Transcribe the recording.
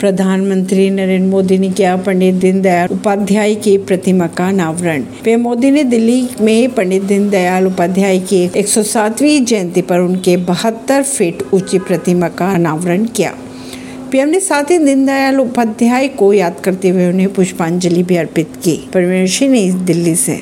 प्रधानमंत्री नरेंद्र मोदी ने किया पंडित दीनदयाल उपाध्याय की प्रतिमा का अनावरण। पीएम मोदी ने दिल्ली में पंडित दीनदयाल उपाध्याय की 107वीं जयंती पर उनके 72 फीट ऊंची प्रतिमा का अनावरण किया। पीएम ने साथ ही दीनदयाल उपाध्याय को याद करते हुए उन्हें पुष्पांजलि भी अर्पित की। परवीन सिंह, दिल्ली से।